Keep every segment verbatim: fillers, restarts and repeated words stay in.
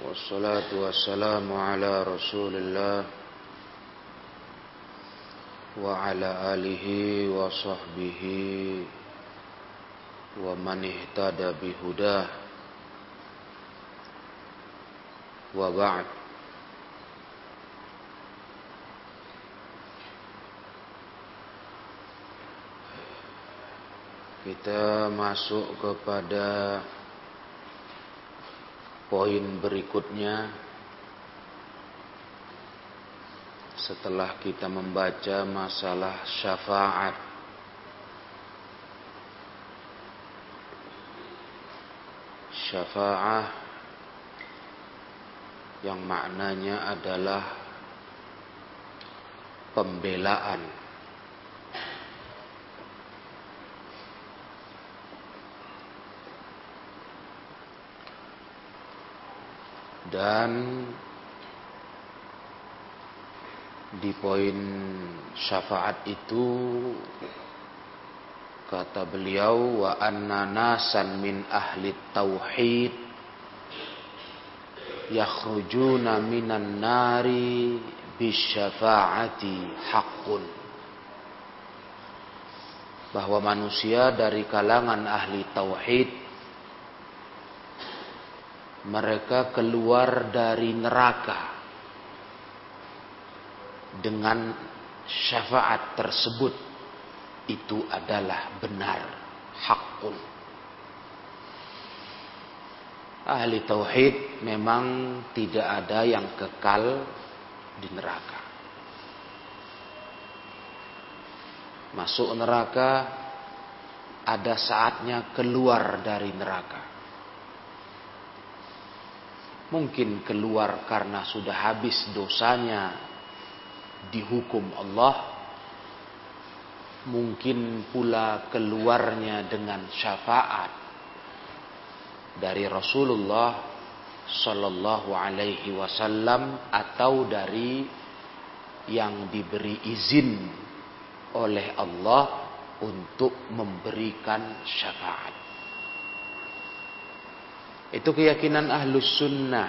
Wassalatu wassalamu ala Rasulillah wa ala alihi wa sahbihi wa man ihtada bihudah. Wa ba'd. Kita masuk kepada poin berikutnya setelah kita membaca masalah syafaat. Syafaat yang maknanya adalah pembelaan. Dan di poin syafaat itu kata beliau, wa anna nasan min ahli tauhid yakhrujuna minan nari bisyafa'ati haqqun, bahwa manusia dari kalangan ahli tauhid mereka keluar dari neraka dengan syafaat tersebut. Itu adalah benar, hakun. Ahli tauhid memang tidak ada yang kekal di neraka. Masuk neraka ada saatnya keluar dari neraka. Mungkin keluar karena sudah habis dosanya, dihukum Allah. Mungkin pula keluarnya dengan syafaat dari Rasulullah Sallallahu alaihi wasallam, atau dari yang diberi izin oleh Allah untuk memberikan syafaat. Itu keyakinan Ahlus Sunnah.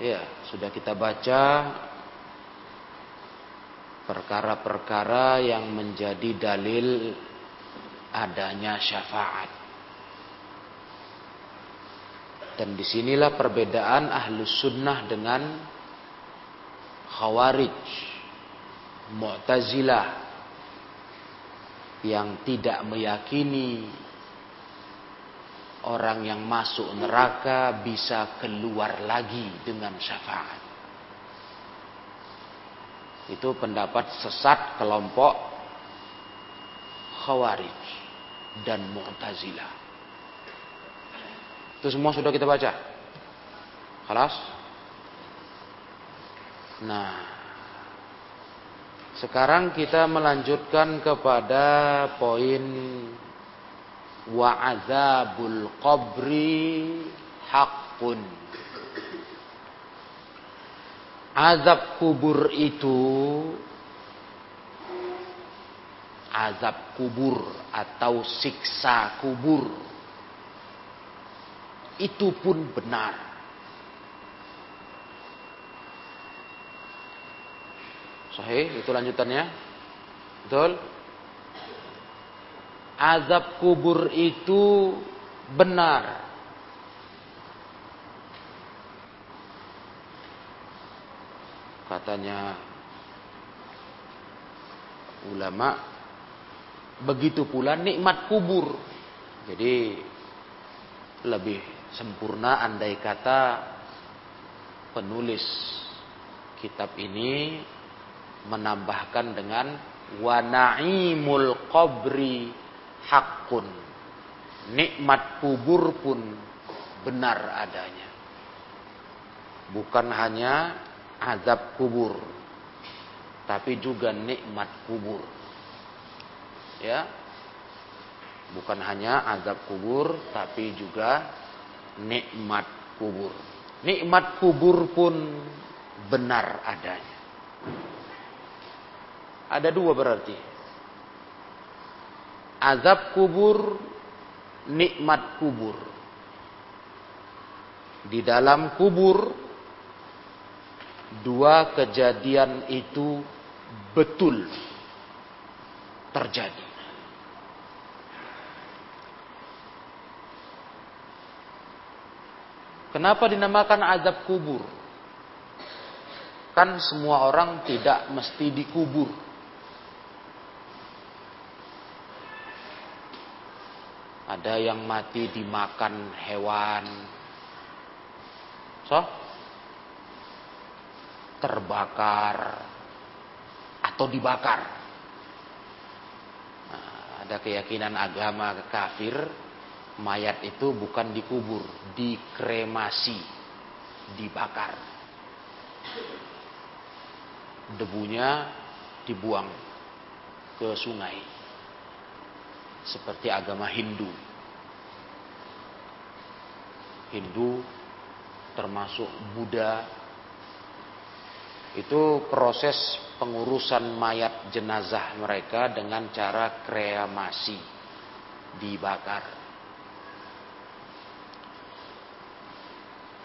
Ya, sudah kita baca perkara-perkara yang menjadi dalil adanya syafaat. Dan disinilah perbedaan Ahlus Sunnah dengan Khawarij, Mu'tazilah, yang tidak meyakini orang yang masuk neraka bisa keluar lagi dengan syafaat. Itu pendapat sesat kelompok Khawarij dan Mu'tazilah. Itu semua sudah kita baca. Khalas? Nah, sekarang kita melanjutkan kepada poin wa azabul qabri haqqun. Azab kubur itu, azab kubur atau siksa kubur, itu pun benar. Sahih, itu lanjutannya. Betul? Azab kubur itu benar. Katanya ulama, begitu pula nikmat kubur. Jadi lebih sempurna andai kata penulis kitab ini menambahkan dengan wa na'imul qabri hakun, nikmat kubur pun benar adanya. Bukan hanya azab kubur, tapi juga nikmat kubur. Ya, bukan hanya azab kubur, tapi juga nikmat kubur. Nikmat kubur pun benar adanya. Ada dua berarti. Azab kubur, nikmat kubur. di dalam kubur, dua kejadian itu betul terjadi. Kenapa dinamakan azab kubur? Kan semua orang tidak mesti dikubur. Ada yang mati dimakan hewan, so, terbakar atau dibakar. Nah, ada keyakinan agama kafir, mayat itu bukan dikubur, dikremasi, dibakar. Debunya dibuang ke sungai. Seperti agama Hindu. Hindu termasuk Buddha. Itu proses pengurusan mayat jenazah mereka dengan cara kremasi, dibakar.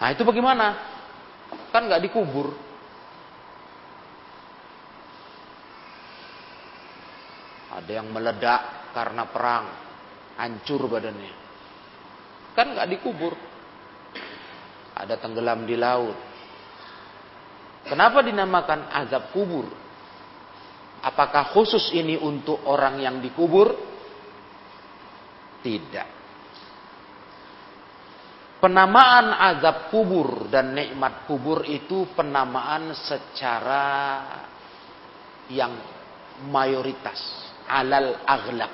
Nah itu bagaimana? Kan gak dikubur. Ada yang meledak karena perang, hancur badannya. Kan gak dikubur. Ada tenggelam di laut. Kenapa dinamakan azab kubur? Apakah khusus ini untuk orang yang dikubur? Tidak. Penamaan azab kubur dan nikmat kubur itu penamaan secara yang mayoritas, alal aghlab,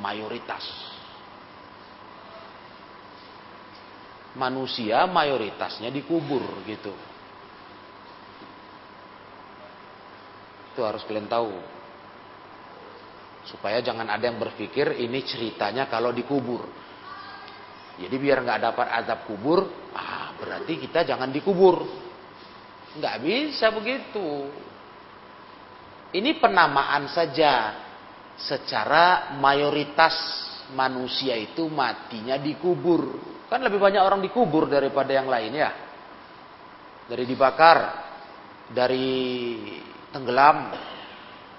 mayoritas. Manusia mayoritasnya dikubur gitu. Itu harus kalian tahu. Supaya jangan ada yang berpikir ini ceritanya kalau dikubur. Jadi biar nggak dapat azab kubur, ah berarti kita jangan dikubur. Nggak bisa begitu. Ini penamaan saja. Secara mayoritas manusia itu matinya dikubur. Kan lebih banyak orang dikubur daripada yang lain ya. Dari dibakar, dari tenggelam,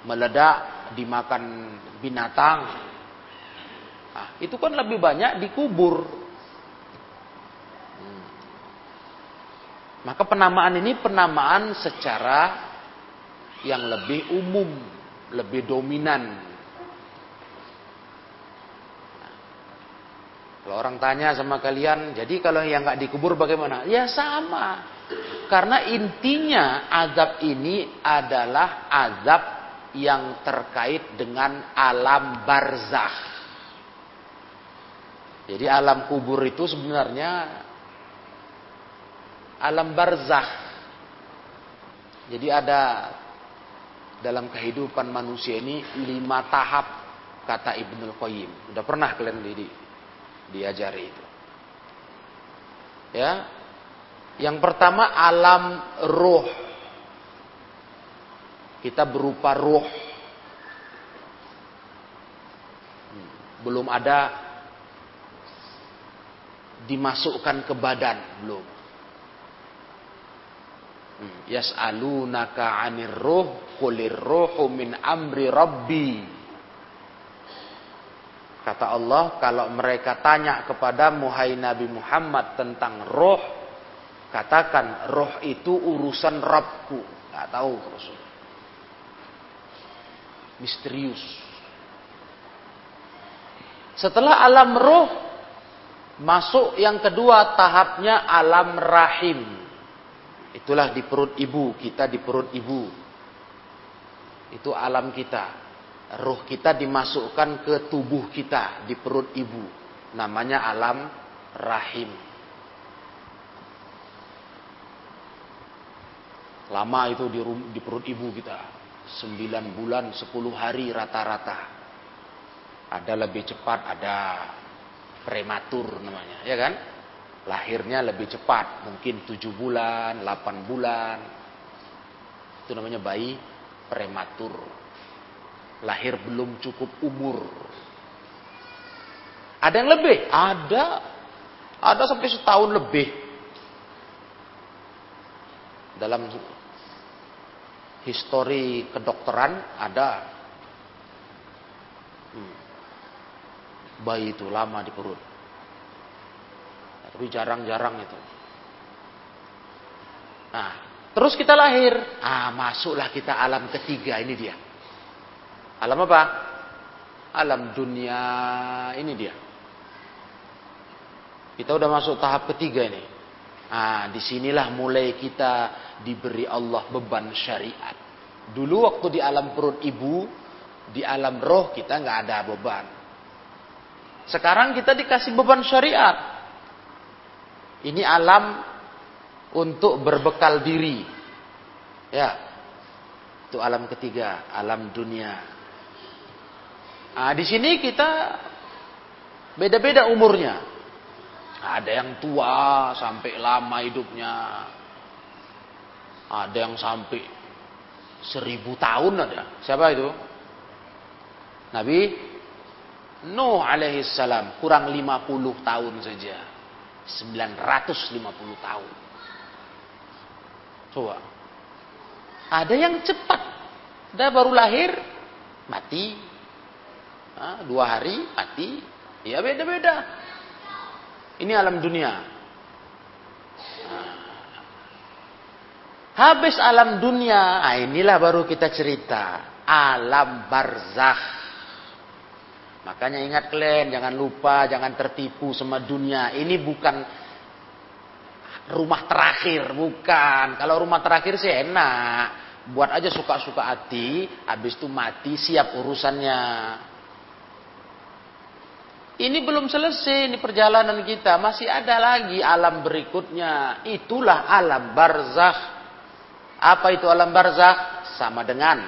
meledak, dimakan binatang. Nah, itu kan lebih banyak dikubur. Maka penamaan ini penamaan secara yang lebih umum, lebih dominan. Nah, kalau orang tanya sama kalian, jadi kalau yang nggak dikubur bagaimana? Ya sama, karena intinya azab ini adalah azab yang terkait dengan alam barzakh. Jadi alam kubur itu sebenarnya alam barzakh. Jadi ada dalam kehidupan manusia ini lima tahap kata Ibnul Qayyim. Udah pernah kalian di, diajari itu. Ya. Yang pertama alam ruh. Kita berupa ruh. Belum ada dimasukkan ke badan, belum. Yas'alunaka 'anir ruh qulir ruhu min amri rabbi. Kata Allah, kalau mereka tanya kepadamu hai Nabi Muhammad tentang ruh, katakan ruh itu urusan Rabbku. Enggak tahu Rasul. Misterius. Setelah alam ruh, masuk yang kedua tahapnya alam rahim. Itulah di perut ibu, kita di perut ibu. Itu alam kita. Ruh kita dimasukkan ke tubuh kita di perut ibu. Namanya alam rahim. Lama itu di, di perut ibu kita. Sembilan bulan, sepuluh hari rata-rata. Ada lebih cepat, ada prematur namanya, ya kan? Lahirnya lebih cepat, mungkin tujuh bulan, delapan bulan. Itu namanya bayi prematur. Lahir belum cukup umur. Ada yang lebih? Ada. Ada sampai setahun lebih dalam histori kedokteran ada hmm, bayi itu lama di perut, tapi jarang-jarang itu. Nah, terus kita lahir, ah masuklah kita alam ketiga, ini dia. Alam apa? Alam dunia, ini dia. Kita udah masuk tahap ketiga ini. Ah, disinilah mulai kita diberi Allah beban syariat. Dulu waktu di alam perut ibu, di alam roh kita nggak ada beban. Sekarang kita dikasih beban syariat. Ini alam untuk berbekal diri, ya. Itu alam ketiga, alam dunia. Ah, di sini kita beda-beda umurnya. Ada yang tua sampai lama hidupnya. Ada yang sampai seribu tahun ada. Siapa itu? Nabi Nuh alaihi salam. Kurang lima puluh tahun saja. sembilan ratus lima puluh tahun. Coba. Ada yang cepat. Dia baru lahir, mati. Nah, dua hari, mati. Ya beda-beda. Ini alam dunia. Nah, habis alam dunia, nah inilah baru kita cerita alam barzakh. Makanya ingat kalian, jangan lupa, jangan tertipu sama dunia. Ini bukan rumah terakhir, bukan. Kalau rumah terakhir sih enak, buat aja suka-suka hati. Habis itu mati, siap urusannya. Ini belum selesai, ini perjalanan kita. Masih ada lagi alam berikutnya. Itulah alam barzakh. Apa itu alam barzakh? Sama dengan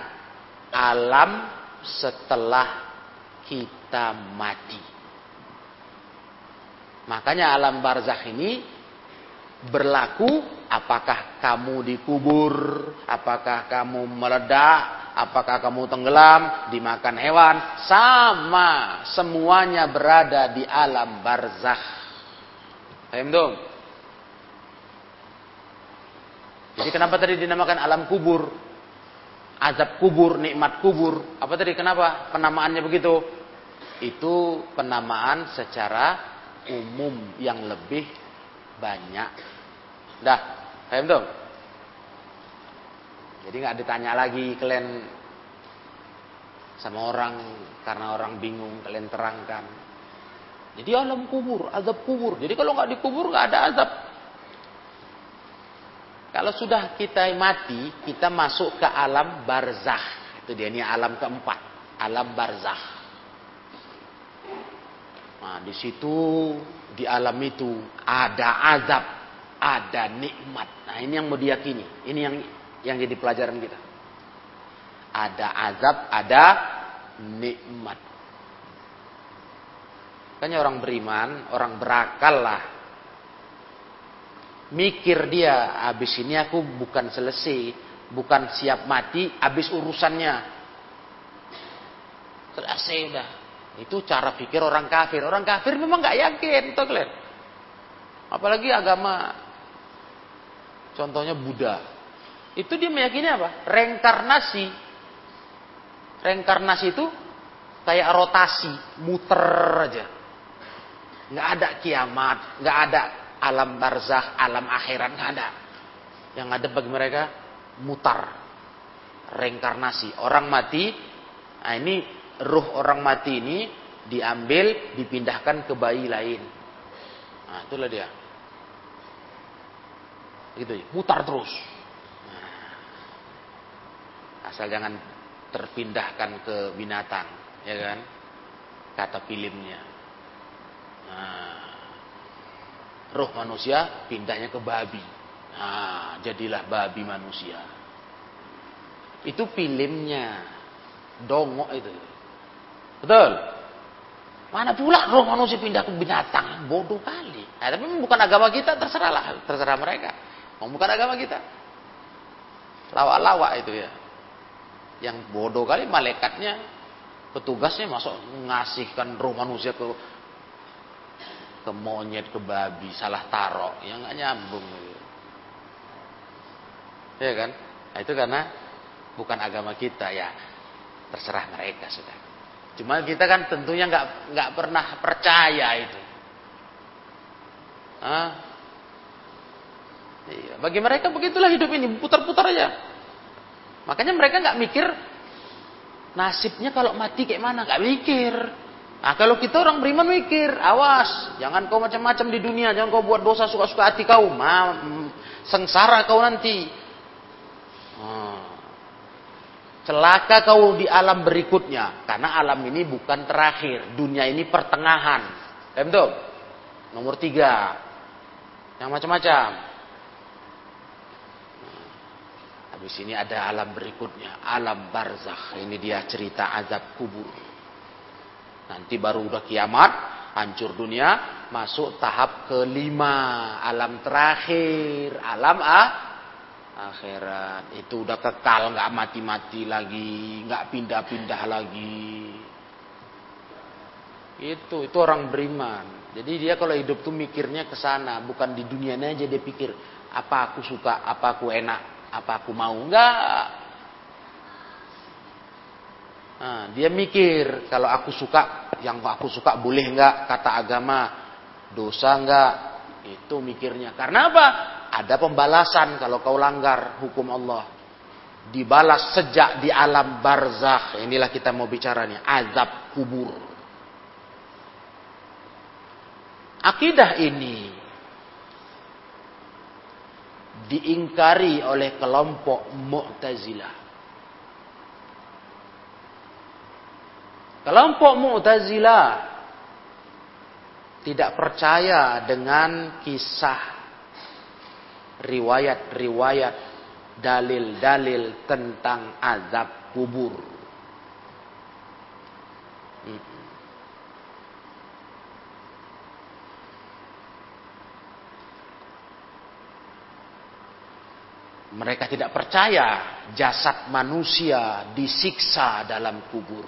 alam setelah kita mati. Makanya alam barzakh ini berlaku apakah kamu dikubur, apakah kamu meledak, apakah kamu tenggelam, dimakan hewan, sama semuanya berada di alam barzakh. Paham dong? Jadi kenapa tadi dinamakan alam kubur? Azab kubur, nikmat kubur. Apa tadi kenapa penamaannya begitu? Itu penamaan secara umum yang lebih banyak. Dah, paham dong? Jadi nggak ditanya lagi kalian sama orang karena orang bingung kalian terangkan. Jadi alam kubur, azab kubur. Jadi kalau nggak dikubur nggak ada azab. Kalau sudah kita mati, kita masuk ke alam barzakh. Itu dia, ini alam keempat, alam barzakh. Nah di situ, di alam itu ada azab, ada nikmat. Nah ini yang mau diyakini, ini yang yang jadi pelajaran kita. Ada azab, ada nikmat. Makanya orang beriman, orang berakal lah. Mikir dia, habis ini aku bukan selesai, bukan siap mati, habis urusannya. Selesai udah. Itu cara pikir orang kafir. Orang kafir memang gak yakin, toh kalian. Apalagi agama, contohnya Buddha. Itu dia meyakini apa? Reinkarnasi. Reinkarnasi itu kayak rotasi, muter aja. Nggak ada kiamat, nggak ada alam barzakh, alam akhirat, nggak ada. Yang ada bagi mereka mutar, reinkarnasi. Orang mati, nah ini ruh orang mati ini diambil, dipindahkan ke bayi lain. Nah itulah dia. Gitu, mutar terus. Asal jangan terpindahkan ke binatang, ya kan? Kata filmnya. Nah, roh manusia pindahnya ke babi. Nah, jadilah babi manusia. Itu filmnya. Dongok itu. Betul? Mana pula roh manusia pindah ke binatang? Bodoh kali. Nah, tapi bukan agama kita, terserahlah. Terserah mereka. Bukan agama kita. Lawak-lawak itu ya. Yang bodoh kali malaikatnya, petugasnya masuk ngasihkan roh manusia ke ke monyet, ke babi, salah taruh, ya nggak nyambung, ya kan? Nah, itu karena bukan agama kita, ya terserah mereka sudah. Cuma kita kan tentunya nggak nggak pernah percaya itu. Hah? Bagi mereka begitulah hidup ini, putar-putar aja. Makanya mereka nggak mikir nasibnya kalau mati kayak mana, nggak mikir. Nah, kalau kita orang beriman mikir, awas, jangan kau macam-macam di dunia, jangan kau buat dosa suka-suka hati kau, ma, sengsara kau nanti, hmm. celaka kau di alam berikutnya, karena alam ini bukan terakhir, dunia ini pertengahan, paham tuh? Nomor tiga, yang macam-macam. Di sini ada alam berikutnya, alam barzakh. Ini dia cerita azab kubur. Nanti baru udah kiamat, hancur dunia, masuk tahap kelima, alam terakhir, alam ah, akhirat. Itu udah kekal, nggak mati-mati lagi, nggak pindah-pindah lagi. Itu itu orang beriman. Jadi dia kalau hidup tuh mikirnya ke sana, bukan di dunianya aja dia pikir apa aku suka, apa aku enak. Apa aku mau? Enggak. Nah, dia mikir kalau aku suka, yang aku suka boleh enggak? Kata agama, dosa enggak? Itu mikirnya. Karena apa? Ada pembalasan kalau kau langgar hukum Allah. Dibalas sejak di alam barzakh. Inilah kita mau bicaranya, azab kubur. Akidah ini diingkari oleh kelompok Mu'tazilah. Kelompok Mu'tazilah tidak percaya dengan kisah riwayat-riwayat, dalil-dalil tentang azab kubur. Hmm. Mereka tidak percaya jasad manusia disiksa dalam kubur.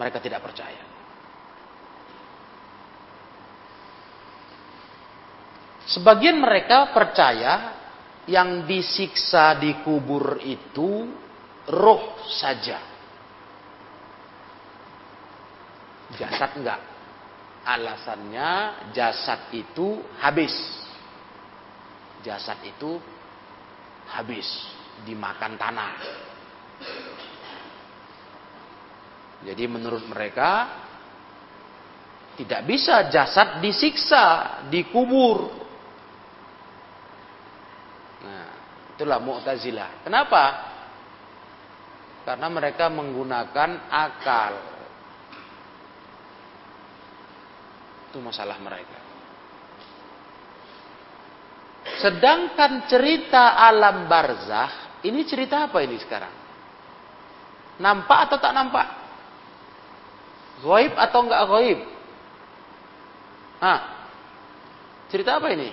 Mereka tidak percaya. Sebagian mereka percaya yang disiksa di kubur itu roh saja. Jasad enggak. Alasannya jasad itu habis. Jasad itu habis, dimakan tanah. Jadi menurut mereka tidak bisa jasad disiksa, dikubur. Nah, itulah Mu'tazilah. Kenapa? Karena mereka menggunakan akal. Itu masalah mereka. Sedangkan cerita alam barzakh, ini cerita apa ini sekarang? Nampak atau tak nampak? Ghaib atau enggak ghaib? Hah? Cerita apa ini?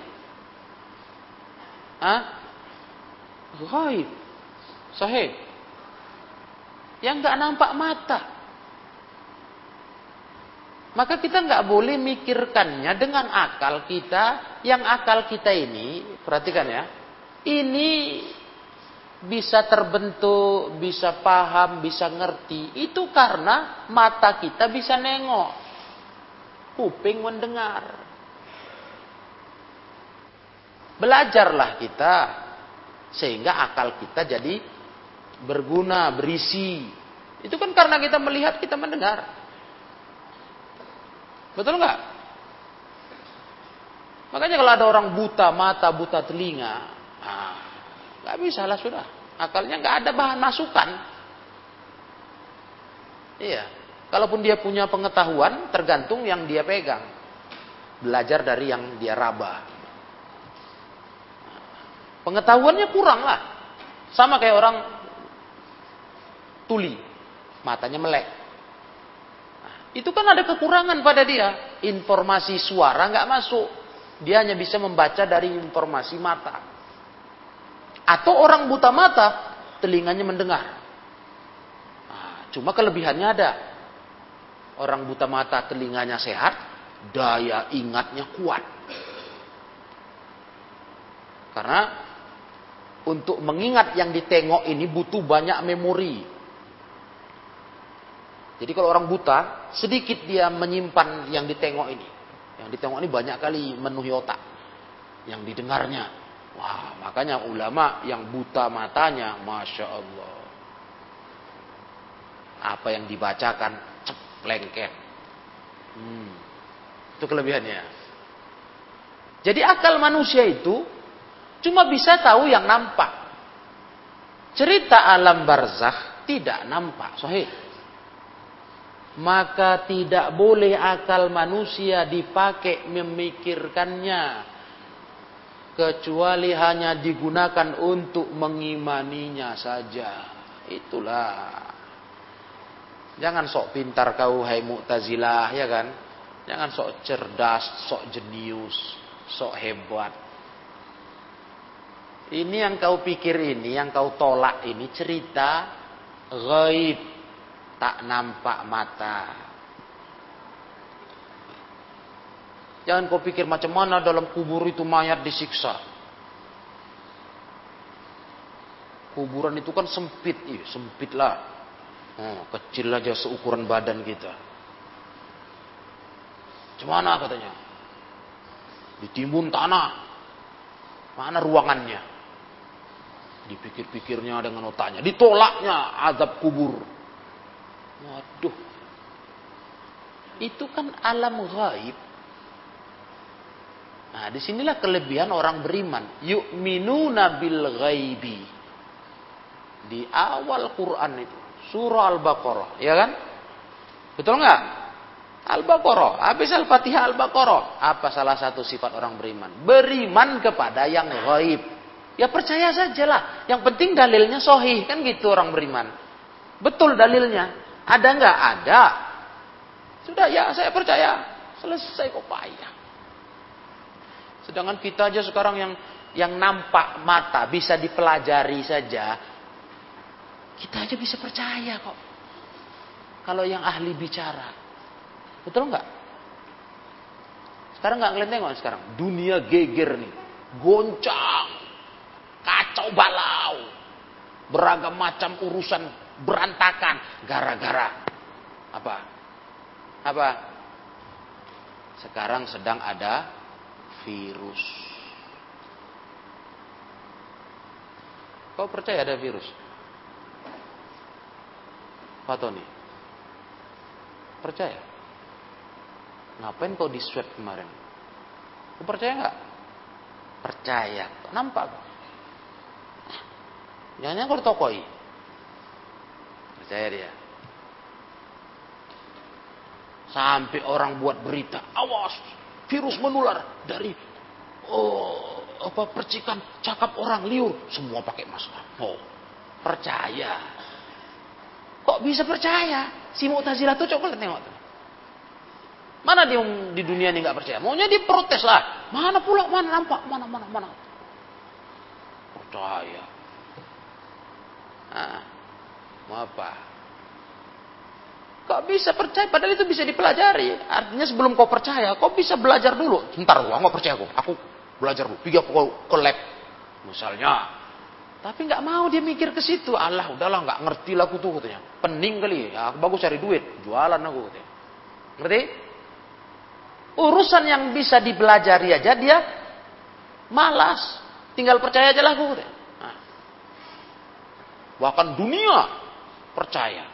Hah? Ghaib. Sahih. Yang enggak nampak mata. Maka kita nggak boleh mikirkannya dengan akal kita. Yang akal kita ini, perhatikan ya, ini bisa terbentuk, bisa paham, bisa ngerti. Itu karena mata kita bisa nengok, kuping mendengar. Belajarlah kita, sehingga akal kita jadi berguna, berisi. Itu kan karena kita melihat, kita mendengar. Betul nggak? Makanya kalau ada orang buta mata, buta telinga, nah, nggak bisa lah sudah. Akalnya nggak ada bahan masukan. Iya. Kalaupun dia punya pengetahuan, tergantung yang dia pegang. Belajar dari yang dia raba. Pengetahuannya kurang lah. Sama kayak orang tuli, matanya melek. Itu kan ada kekurangan pada dia. Informasi suara nggak masuk. Dia hanya bisa membaca dari informasi mata. Atau orang buta mata, telinganya mendengar. Nah, cuma kelebihannya ada. Orang buta mata telinganya sehat, daya ingatnya kuat. Karena untuk mengingat yang ditengok ini butuh banyak memori. Jadi kalau orang buta, sedikit dia menyimpan yang ditengok ini. Yang ditengok ini banyak kali memenuhi otak. Yang didengarnya. Wah, makanya ulama yang buta matanya, Masya Allah. Apa yang dibacakan, ceplengket. Hmm. Itu kelebihannya. Jadi akal manusia itu cuma bisa tahu yang nampak. Cerita alam barzakh tidak nampak. Sahih. Maka tidak boleh akal manusia dipakai memikirkannya. Kecuali hanya digunakan untuk mengimaninya saja. Itulah. Jangan sok pintar kau, hai Mu'tazilah, ya kan? Jangan sok cerdas, sok jenius, sok hebat. Ini yang kau pikir ini, yang kau tolak ini cerita gaib, tak nampak mata. Jangan kau pikir macam mana dalam kubur itu mayat disiksa. Kuburan itu kan sempit, iya sempit lah. Hmm, kecil aja seukuran badan kita. Gimana katanya? Ditimbun tanah. Mana ruangannya? Dipikir-pikirnya dengan otaknya. Ditolaknya azab kubur. Waduh. Itu kan alam gaib. Nah, disinilah kelebihan orang beriman. Yu'minuna bil ghaibi. Di awal Quran itu. Surah Al-Baqarah, ya kan? Betul nggak? Al-Baqarah, habis Al-Fatihah Al-Baqarah. Apa salah satu sifat orang beriman? Beriman kepada yang gaib. Ya percaya sajalah. Yang penting dalilnya sahih, kan gitu orang beriman. Betul dalilnya. Ada nggak? Ada. Sudah ya, saya percaya. Selesai kok payah. Sedangkan kita aja sekarang yang yang nampak mata bisa dipelajari saja. Kita aja bisa percaya kok. Kalau yang ahli bicara. Betul nggak? Sekarang nggak kalian tengok sekarang. Dunia geger nih. Goncang. Kacau balau. Beragam macam urusan berantakan. Gara-gara. Apa? Apa? Sekarang sedang ada virus. Kau percaya ada virus? Pak Tony, percaya? Ngapain kau di swab kemarin? Kau percaya nggak? Percaya, nampak. Jangan-jangan kau ditokoi. Percaya dia. Sampai orang buat berita, awas, virus menular dari oh apa percikan cakap orang liur, semua pakai masker. Oh, percaya. Kok bisa percaya? Si Mu'tazilah itu coklat nengok. Mana dia di dunia ini gak percaya? Maunya dia protes lah. Mana pula, mana nampak, mana, mana, mana. Percaya. Nah, mau apa? Kok bisa percaya? Padahal itu bisa dipelajari. Artinya sebelum kau percaya, kau bisa belajar dulu. Bentar, aku percaya aku. Aku belajar dulu. Pergi aku ke lab. Misalnya. Tapi nggak mau dia mikir ke situ. Allah, udahlah nggak ngerti lah aku tuh katanya. Pening kali, ya, aku bagus cari duit, jualan aku katanya. Ngerti? Urusan yang bisa dipelajari aja dia malas, tinggal percaya aja lah aku katanya. Nah. Bahkan dunia percaya.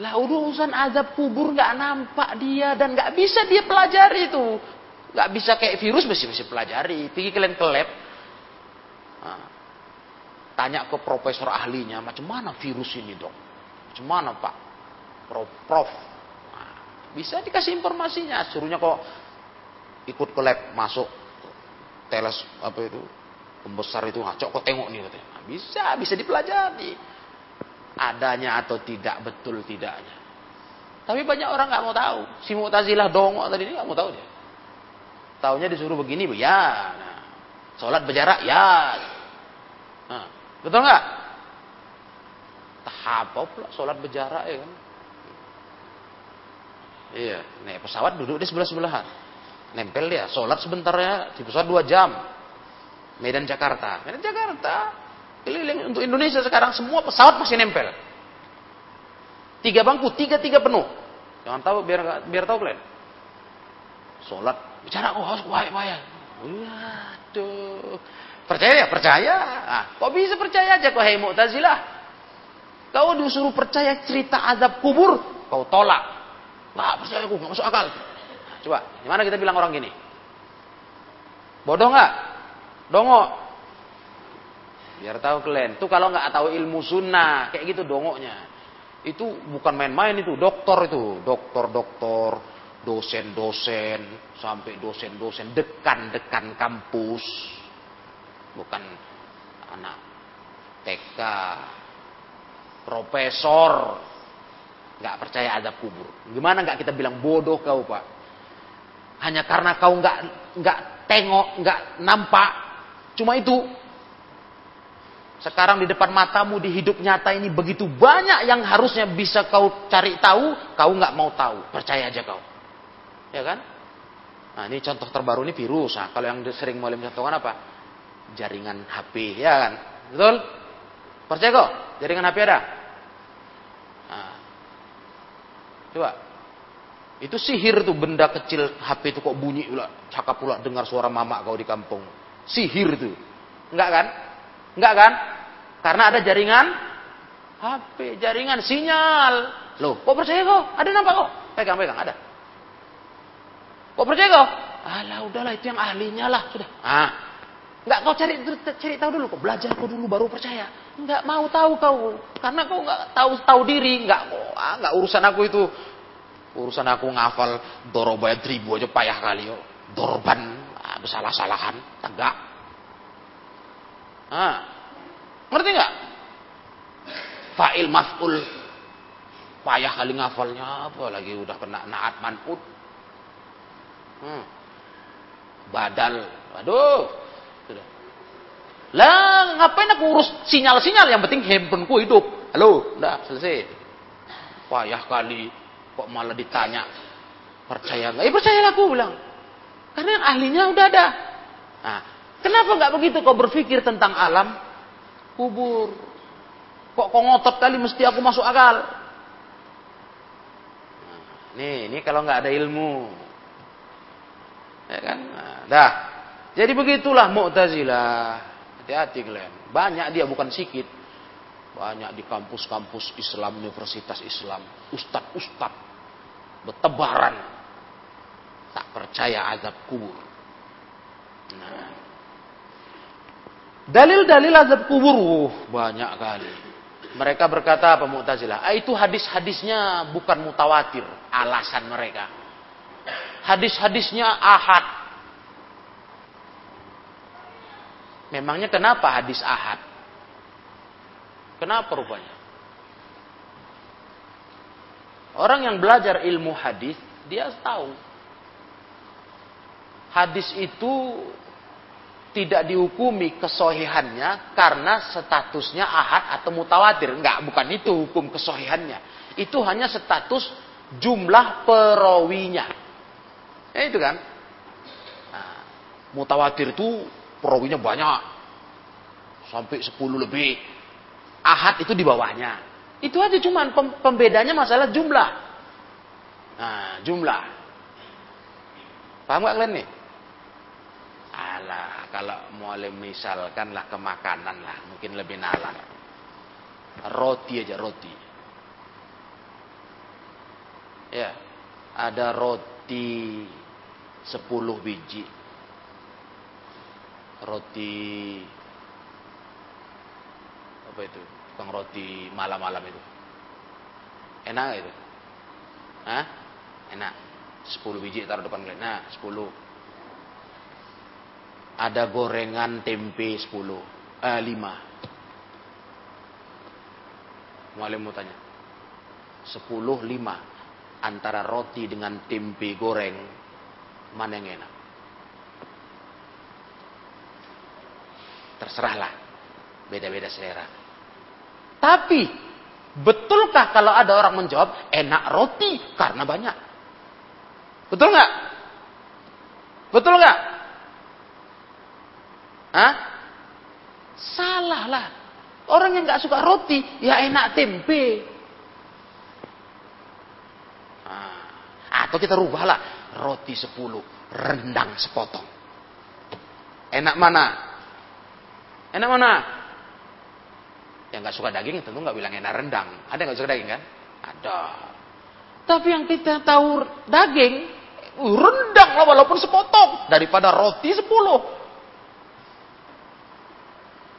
Lah urusan azab kubur nggak nampak dia dan nggak bisa dia pelajari itu. Gak bisa kayak virus masih masih pelajari. Pergi kalian ke lab. Nah, tanya ke profesor ahlinya. Macam mana virus ini dok? Macam mana pak? Prof. Prof. Nah, bisa dikasih informasinya. Suruhnya kok ikut ke lab. Masuk. Teles apa itu. Pembesar itu ngacok. Kok tengok nih katanya. Nah, bisa. Bisa dipelajari. Adanya atau tidak. Betul tidaknya. Tapi banyak orang gak mau tahu. Si Mu'tazilah dongok tadi ini gak mau tahu dia. Taunya disuruh begini, ya. Nah, sholat berjarak, ya. Nah, betul nggak? Apa pula sholat berjarak ya kan? Iya, naik pesawat duduk di sebelah-sebelahan. Nempel dia, sholat sebentar ya, di pesawat dua jam. Medan Jakarta. Medan Jakarta, keliling untuk Indonesia sekarang semua pesawat masih nempel. Tiga bangku, tiga-tiga penuh. Jangan tahu, biar biar tahu kalian. Sholat, bicara, oh harus bahaya-bahaya. Waduh. Percaya ya? Percaya. Ah, kok bisa percaya aja kok, hei Mu'tazilah. Kau disuruh percaya cerita azab kubur, kau tolak. Nggak percaya aku, nggak masuk akal. Coba, gimana kita bilang orang gini? Bodoh nggak? Dongok. Biar tahu kalian. Itu kalau nggak tahu ilmu sunnah, kayak gitu dongoknya. Itu bukan main-main itu, doktor itu. Doktor-doktor, dosen-dosen, sampai dosen-dosen, dekan-dekan kampus. Bukan anak T K, profesor. Nggak percaya azab kubur. Gimana nggak kita bilang bodoh kau pak? Hanya karena kau nggak nggak tengok, nggak nampak, cuma itu. Sekarang di depan matamu, di hidup nyata ini begitu banyak yang harusnya bisa kau cari tahu, kau nggak mau tahu. Percaya aja kau, ya kan? Nah ini contoh terbaru ini virus. Nah, kalau yang sering mualim contohkan apa? Jaringan H P, ya kan? Betul? Percaya kau? Jaringan H P ada? Nah. Coba. Itu sihir tuh, benda kecil H P itu kok bunyi pula, cakap pula, dengar suara mamak kau di kampung. Sihir tuh. Enggak kan? Enggak kan? Karena ada jaringan H P, jaringan sinyal. Loh, kok percaya kok? Ada nampak kok? Pegang, pegang, ada. Kok percaya kok? Alah, udahlah itu yang ahlinya lah, sudah. Ah. Enggak kau cari cari tahu dulu, kau belajar kau dulu baru percaya. Enggak mau tahu kau, karena kau enggak tahu tahu diri, enggak kok. Ah, enggak urusan aku itu. Urusan aku ngafal dorobaya ribu aja payah kali yo. Dorban, ah, bersalah-salahan, enggak. Ah. Ngerti enggak? Fa'il maf'ul. Payah kali ngafalnya, apalagi udah kena naat man'ut. Hmm. Badal. Aduh. Lah, ngapain aku urus sinyal-sinyal? Yang penting handphoneku hidup. Halo, udah selesai. Payah kali, kok malah ditanya. Percaya nggak? Ya percayalah aku bilang. Karena yang ahlinya udah ada. Nah, kenapa nggak begitu kau berpikir tentang alam kubur? Kok kau ngotot kali mesti aku masuk akal? Nah, nih, ini kalau nggak ada ilmu, ya kan? Nah, dah. Jadi begitulah Mu'tazilah. Hati-hati kalian. Banyak dia, bukan sikit. Banyak di kampus-kampus Islam, universitas Islam. Ustad-ustad. Bertebaran. Tak percaya azab kubur. Nah. Dalil-dalil azab kubur. Uh, banyak kali. Mereka berkata apa Mu'tazilah? Ah, itu hadis-hadisnya bukan mutawatir. Alasan mereka. Hadis-hadisnya ahad. Memangnya kenapa hadis ahad? Kenapa rupanya? Orang yang belajar ilmu hadis, dia tahu. Hadis itu tidak dihukumi kesohihannya karena statusnya ahad atau mutawatir. Enggak, bukan itu hukum kesohihannya. Itu hanya status jumlah perawinya. Ya itu kan. Nah, mutawatir itu perawinya banyak. Sampai sepuluh lebih. Ahad itu di bawahnya. Itu aja cuman pembedanya masalah jumlah. Nah, jumlah. Paham gak kalian nih? Alah, kalau mualim misalkan lah ke makanan lah. Mungkin lebih nalar. Roti aja, roti. Ya. Ada roti sepuluh biji. Roti apa itu? Tukang roti malam-malam itu. Enak gak itu? Hah? Enak. sepuluh biji taruh depan kalian. Nah, sepuluh. Ada gorengan tempe sepuluh. Eh, lima. Mualim mau tanya. sepuluh, lima. Antara roti dengan tempe goreng, mana yang enak? Terserahlah, beda-beda selera. Tapi Betulkah kalau ada orang menjawab, enak roti karena banyak? Betul nggak? Betul nggak? Hah? Salah lah. Orang yang nggak suka roti, ya enak tempe. Nah, atau kita rubahlah, roti sepuluh, rendang sepotong. Enak mana? Enak mana? Yang nggak suka daging tentu nggak bilang enak rendang. Ada yang nggak suka daging kan? Ada. Tapi yang kita tahu daging, rendang lah walaupun sepotong daripada roti sepuluh.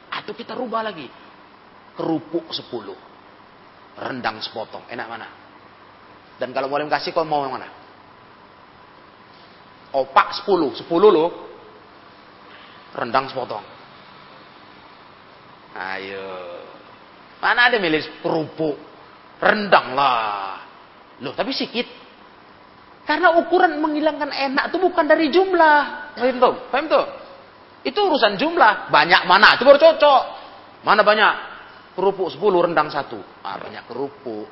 Atau kita rubah lagi, kerupuk sepuluh, rendang sepotong. Enak mana? Dan kalau boleh kasih, kau mau yang mana? Opak sepuluh, sepuluh loh, rendang sepotong. Ayo. Mana ada milih kerupuk, rendang lah. Loh, tapi sikit. Karena ukuran menghilangkan enak itu bukan dari jumlah. Paham tuh? Paham tuh? Itu urusan jumlah. Banyak mana? Itu baru cocok. Mana banyak? Kerupuk sepuluh, rendang satu. Ah, banyak kerupuk.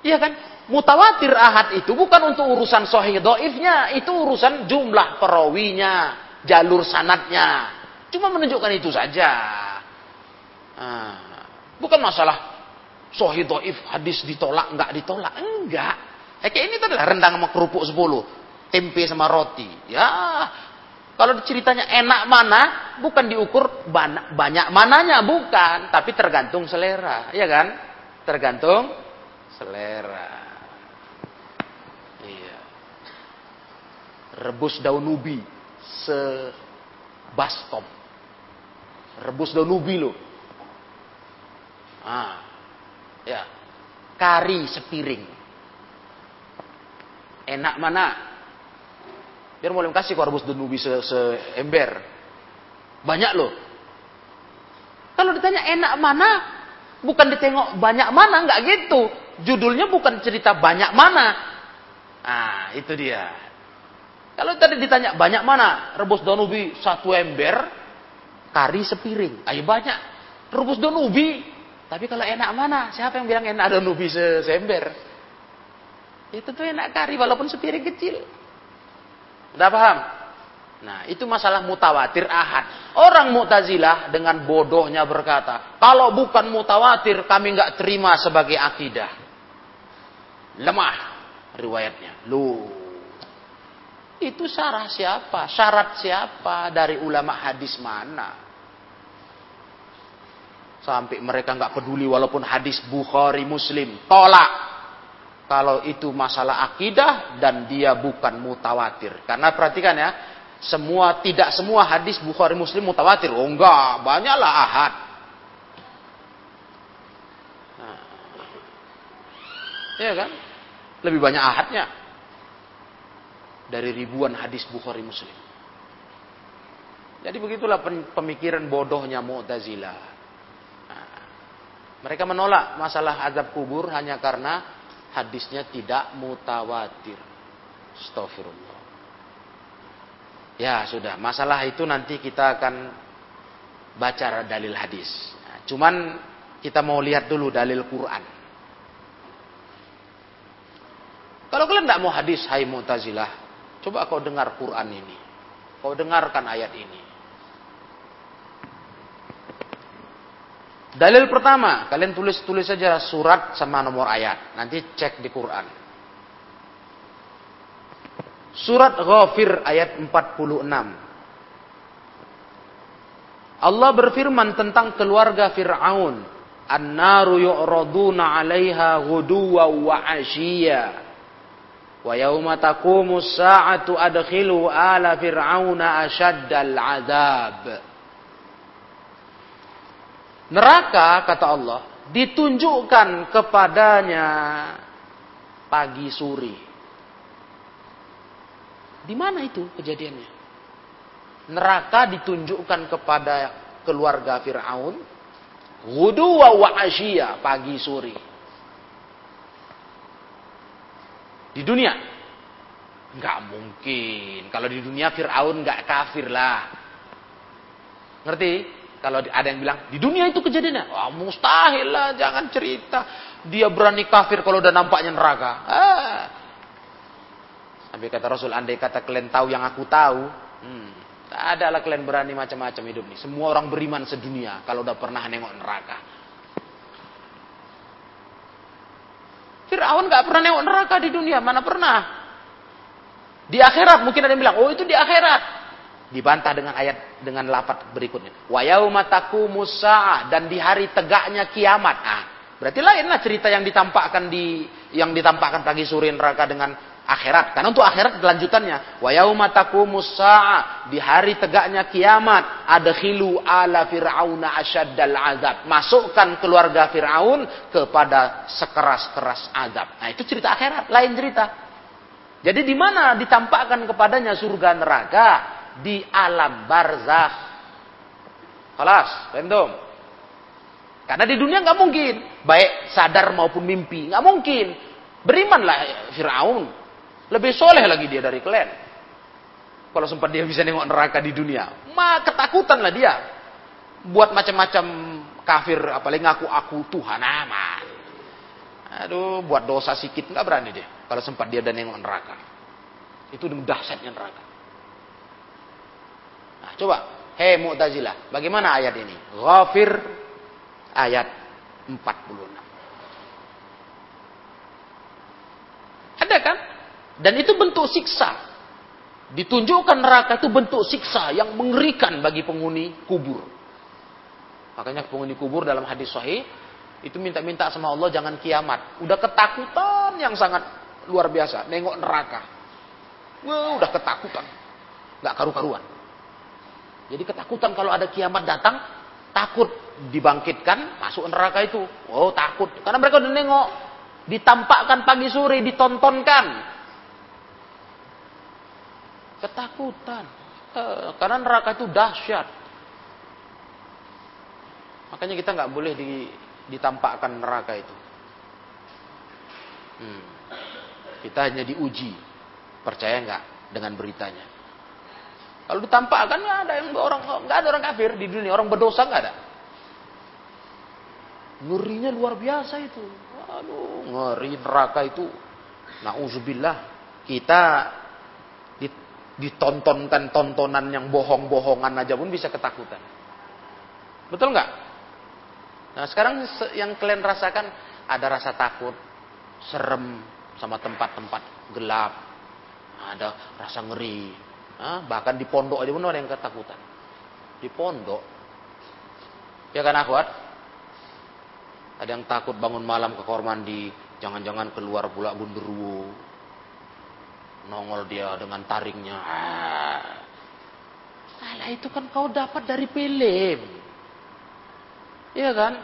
Iya kan? Mutawatir ahad itu bukan untuk urusan sahih dhaifnya. Itu urusan jumlah perawinya, jalur sanadnya. Cuma menunjukkan itu saja. Ah, bukan masalah sahih dhaif, hadis ditolak, enggak ditolak. Enggak. Kayak ini adalah rendang sama kerupuk sepuluh. Tempe sama roti. Ya. Kalau ceritanya enak mana, bukan diukur banyak, banyak mananya. Bukan. Tapi tergantung selera. Iya kan? Tergantung selera. Iya. Rebus daun ubi. Sebaskom. Rebus daun ubi loh. Ah. Ya, kari sepiring. Enak mana? Biar mau kasih kau rebus daun ubi seember. Banyak loh. Kalau ditanya enak mana, bukan ditengok banyak mana, enggak gitu. Judulnya bukan cerita banyak mana. Ah, itu dia. Kalau tadi ditanya banyak mana, rebus daun ubi satu ember, kari sepiring. Ayo banyak. Rebus daun ubi. Tapi kalau enak mana? Siapa yang bilang enak daun ubi seember? Ya tentu enak kari walaupun sepiring kecil. Udah paham? Nah, itu masalah mutawatir ahad. Orang Mu'tazilah dengan bodohnya berkata, kalau bukan mutawatir kami nggak terima sebagai akidah. Lemah riwayatnya. Loh. Itu syarah siapa? Syarat siapa? Dari ulama hadis mana? Sampai mereka nggak peduli walaupun hadis Bukhari Muslim, tolak kalau itu masalah akidah dan dia bukan mutawatir. Karena perhatikan ya, semua tidak semua hadis Bukhari Muslim mutawatir. Oh enggak, banyaklah ahad. Nah. Iya kan? Lebih banyak ahadnya dari ribuan hadis Bukhari Muslim. Jadi begitulah pemikiran bodohnya Mu'tazilah. Mereka menolak masalah azab kubur hanya karena hadisnya tidak mutawatir. Astagfirullah. Ya sudah, masalah itu nanti kita akan baca dalil hadis. Nah, cuman kita mau lihat dulu dalil Quran. Kalau kalian tidak mau hadis, hai Mu'tazilah, coba kau dengar Quran ini. Kau dengarkan ayat ini. Dalil pertama, kalian tulis-tulis saja surat sama nomor ayat. Nanti cek di Quran. Surat Ghafir ayat empat puluh enam. Allah berfirman tentang keluarga Fir'aun. An-naru yu'raduna 'alaiha ghuduwan wa 'ashiyya. Wa yauma taqumus sa'atu adkhilu ala fir'auna ashaddal 'adzab. Neraka, kata Allah, ditunjukkan kepadanya pagi suri. Di mana itu kejadiannya? Neraka ditunjukkan kepada keluarga Fir'aun, ghuduwan wa 'ashiyya, pagi suri. Di dunia? Enggak mungkin. Kalau di dunia Fir'aun enggak kafir lah. Ngerti? Kalau ada yang bilang, di dunia itu kejadiannya. Wah, mustahil lah, jangan cerita. Dia berani kafir kalau udah nampaknya neraka. Ah. Sampai kata Rasul, andai kata kalian tahu yang aku tahu. Hmm, tak ada lah kalian berani macam-macam hidup nih. Semua orang beriman sedunia kalau udah pernah nengok neraka. Fir'aun gak pernah nengok neraka di dunia. Mana pernah? Di akhirat mungkin ada yang bilang, oh itu di akhirat. Dibantah dengan ayat, dengan lafaz berikutnya. Wa yauma taqumus saah, dan di hari tegaknya kiamat. Ah, berarti lainlah cerita yang ditampakkan di yang ditampakkan pagi sore neraka dengan akhirat. Karena untuk akhirat kelanjutannya, wa yauma taqumus saah, di hari tegaknya kiamat, adkhilu ala fir'auna asyaddal azab. Masukkan keluarga Fir'aun kepada sekeras-keras azab. Nah, itu cerita akhirat, lain cerita. Jadi di mana ditampakkan kepadanya surga neraka? Di alam barzakh. Khalas, rendom. Karena di dunia nggak mungkin, baik sadar maupun mimpi, nggak mungkin. Berimanlah Fir'aun, lebih soleh lagi dia dari kalian. Kalau sempat dia bisa nengok neraka di dunia, mah ketakutanlah dia. Buat macam-macam kafir, apalagi ngaku aku Tuhan aman. Aduh, buat dosa sikit nggak berani dia. Kalau sempat dia udah nengok neraka, itu dahsyatnya neraka. Nah, coba, hei Mu'tazilah, bagaimana ayat ini? Ghafir ayat empat puluh enam. Ada kan? Dan itu bentuk siksa. Ditunjukkan neraka itu bentuk siksa yang mengerikan bagi penghuni kubur. Makanya penghuni kubur dalam hadis sahih itu minta-minta sama Allah jangan kiamat. Udah ketakutan yang sangat luar biasa, nengok neraka. Wah, udah ketakutan. Enggak karu-karuan. Jadi ketakutan kalau ada kiamat datang, takut dibangkitkan, masuk neraka itu. Oh takut, karena mereka udah nengok. Ditampakkan pagi sore, ditontonkan. Ketakutan. Eh, karena neraka itu dahsyat. Makanya kita gak boleh di, ditampakkan neraka itu. Hmm. Kita hanya diuji. Percaya gak dengan beritanya? Kalau ditampakkan nggak ada yang orang nggak ada orang kafir di dunia, orang berdosa nggak ada. Ngerinya luar biasa itu, aduh ngeri neraka itu. Nauzubillah, kita ditontonkan tontonan yang bohong-bohongan aja pun bisa ketakutan, betul nggak? Nah sekarang yang kalian rasakan ada rasa takut, serem sama tempat-tempat gelap, ada rasa ngeri. Nah, bahkan di pondok aja pun ada yang ketakutan. Di pondok. Ya kan akhwat? Ada yang takut bangun malam ke kamar mandi, jangan-jangan keluar pula genderuwo. Nongol dia dengan taringnya. Alah itu kan kau dapat dari film. Iya kan?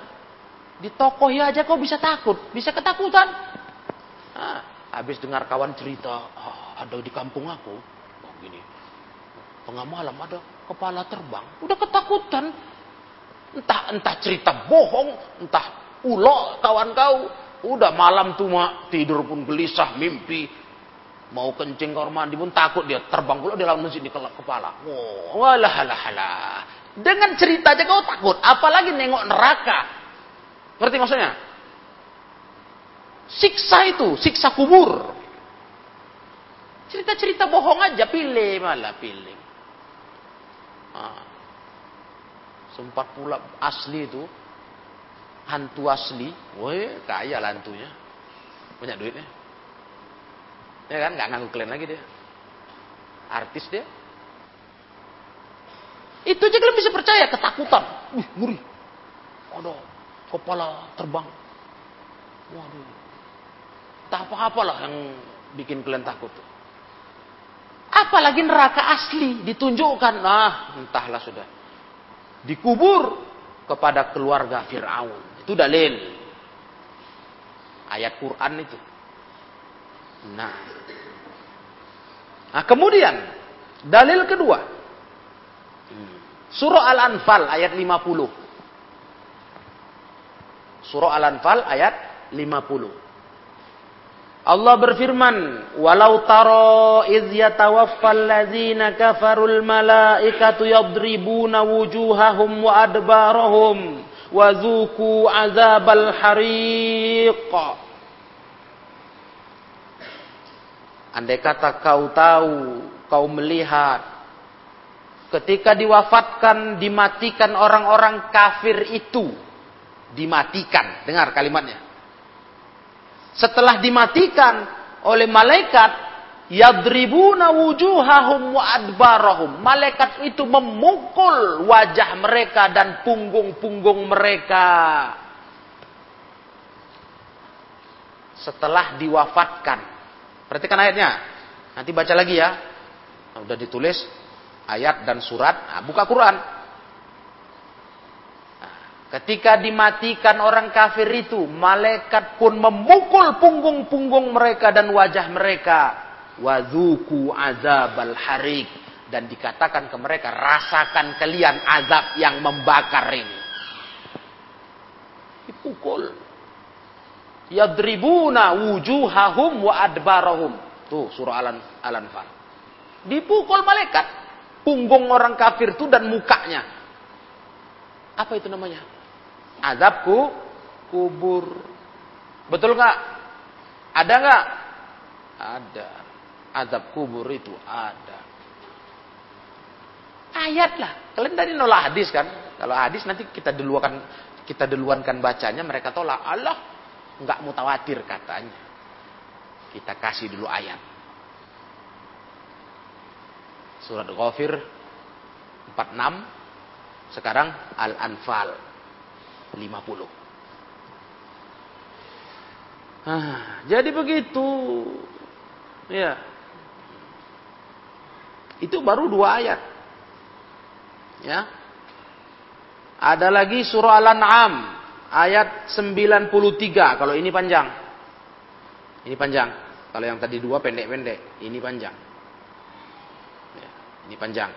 Di tokoh ya aja kau bisa takut, bisa ketakutan. Nah, habis dengar kawan cerita, oh, ada di kampung aku. Oh, gini. Tengah malam ada kepala terbang. Udah ketakutan. Entah entah cerita bohong, entah ulo kawan kau. Udah malam tuh mak, tidur pun gelisah, mimpi. Mau kencing kamar mandi pun takut dia terbang pula dia langsung di kepala. Wah, oh, walah halah halah. Dengan cerita aja kau takut, apalagi nengok neraka. Ngerti maksudnya? Siksa itu, siksa kubur. Cerita-cerita bohong aja pilih malah pilih. Nah, sempat pula asli itu hantu asli, woi kaya lah hantunya, banyak duitnya, ya kan nggak nganggu kalian lagi dia, artis dia, itu aja kalian bisa percaya ketakutan, wih ngeri, ada kepala terbang, waduh, tak apa-apalah yang bikin kalian takut. Apalagi neraka asli ditunjukkan, nah entahlah sudah dikubur kepada keluarga Fir'aun. Itu dalil ayat Quran itu. Nah, nah kemudian dalil kedua surah Al-Anfal ayat lima puluh. Surah Al-Anfal ayat lima puluh. Allah berfirman, "Walau taro iz yatawaffal ladzina kafarul malaikatu yadribuna wujuhahum wa adbarahum wa zuqu azabal hariq." Andai kata kau tahu, kau melihat ketika diwafatkan, dimatikan orang-orang kafir itu. Dimatikan, dengar kalimatnya. Setelah dimatikan oleh malaikat, yadribuna wujuhahum wa adbarahum. Malaikat itu memukul wajah mereka dan punggung-punggung mereka. Setelah diwafatkan. Perhatikan ayatnya. Nanti baca lagi ya. Nah, udah ditulis ayat dan surat. Nah, buka Quran. Ketika dimatikan orang kafir itu, malaikat pun memukul punggung-punggung mereka dan wajah mereka. Wazuku azabal harik. Dan dikatakan ke mereka, rasakan kalian azab yang membakar ini. Dipukul. Yadribuna wujuhahum wa adbarahum. Tuh surah Al-Anfal. Dipukul malaikat. Punggung orang kafir itu dan mukanya. Apa itu namanya? Azabku kubur. Betul gak? Ada gak? Ada. Azab kubur itu ada. Ayat lah. Kalian tadi nolak hadis kan? Kalau hadis nanti kita duluan kita duluankan bacanya, mereka tolak. Allah gak mutawatir katanya. Kita kasih dulu ayat. Surat Ghafir empat puluh enam. Sekarang Al-Anfal lima puluh. Ah, jadi begitu. Ya. Itu baru dua ayat. Ya. Ada lagi surah Al-An'am ayat sembilan puluh tiga. Kalau ini panjang. Ini panjang. Kalau yang tadi dua pendek-pendek, ini panjang. Ya, ini panjang.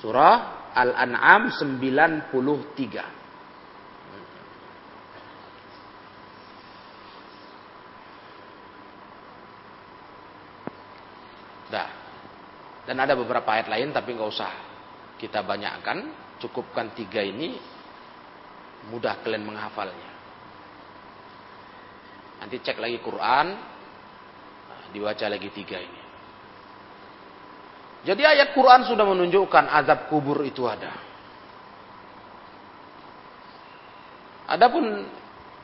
Surah Al-An'am sembilan puluh tiga. Dan ada beberapa ayat lain tapi nggak usah kita banyakkan, cukupkan tiga ini, mudah kalian menghafalnya. Nanti cek lagi Quran, dibaca lagi tiga ini. Jadi ayat Quran sudah menunjukkan azab kubur itu ada. Adapun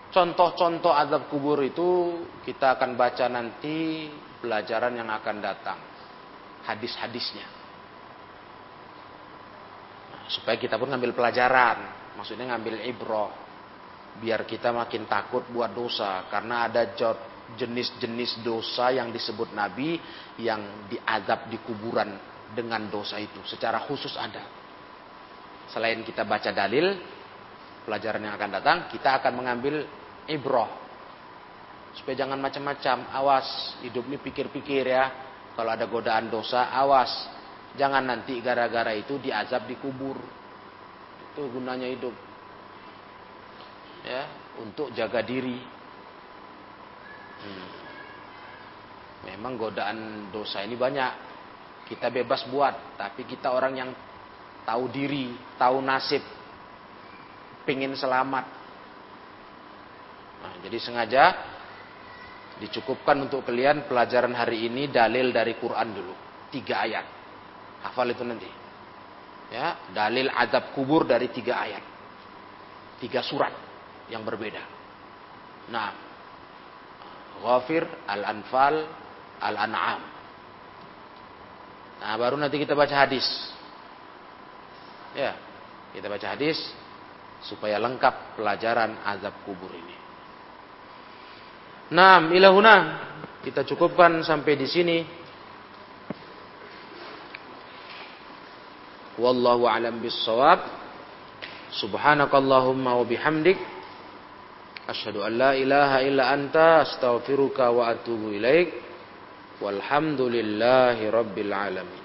contoh-contoh azab kubur itu kita akan baca nanti pelajaran yang akan datang. Hadis-hadisnya. Nah, supaya kita pun ngambil pelajaran. Maksudnya ngambil ibroh. Biar kita makin takut buat dosa. Karena ada jenis-jenis dosa yang disebut Nabi. Yang diazab di kuburan dengan dosa itu. Secara khusus ada. Selain kita baca dalil. Pelajaran yang akan datang. Kita akan mengambil ibroh. Supaya jangan macam-macam. Awas hidup ini pikir-pikir ya. Kalau ada godaan dosa, awas. Jangan nanti gara-gara itu diazab di kubur. Itu gunanya hidup. Ya, untuk jaga diri. Hmm. Memang godaan dosa ini banyak. Kita bebas buat. Tapi kita orang yang tahu diri, tahu nasib. Pingin selamat. Nah, jadi sengaja dicukupkan untuk kalian pelajaran hari ini dalil dari Quran dulu. Tiga ayat. Hafal itu nanti. Ya, dalil azab kubur dari tiga ayat. Tiga surat yang berbeda. Nah, Ghafir, Al-Anfal, Al-An'am. Nah, baru nanti kita baca hadis. Ya, kita baca hadis supaya lengkap pelajaran azab kubur ini. Naam ilahuna, kita cukupkan sampai di sini. Wallahu a'lam bissawab. Subhanakallahumma wa bihamdik, asyhadu an la ilaha illa anta, astaghfiruka wa atubu ilaik. Walhamdulillahirabbil alamin.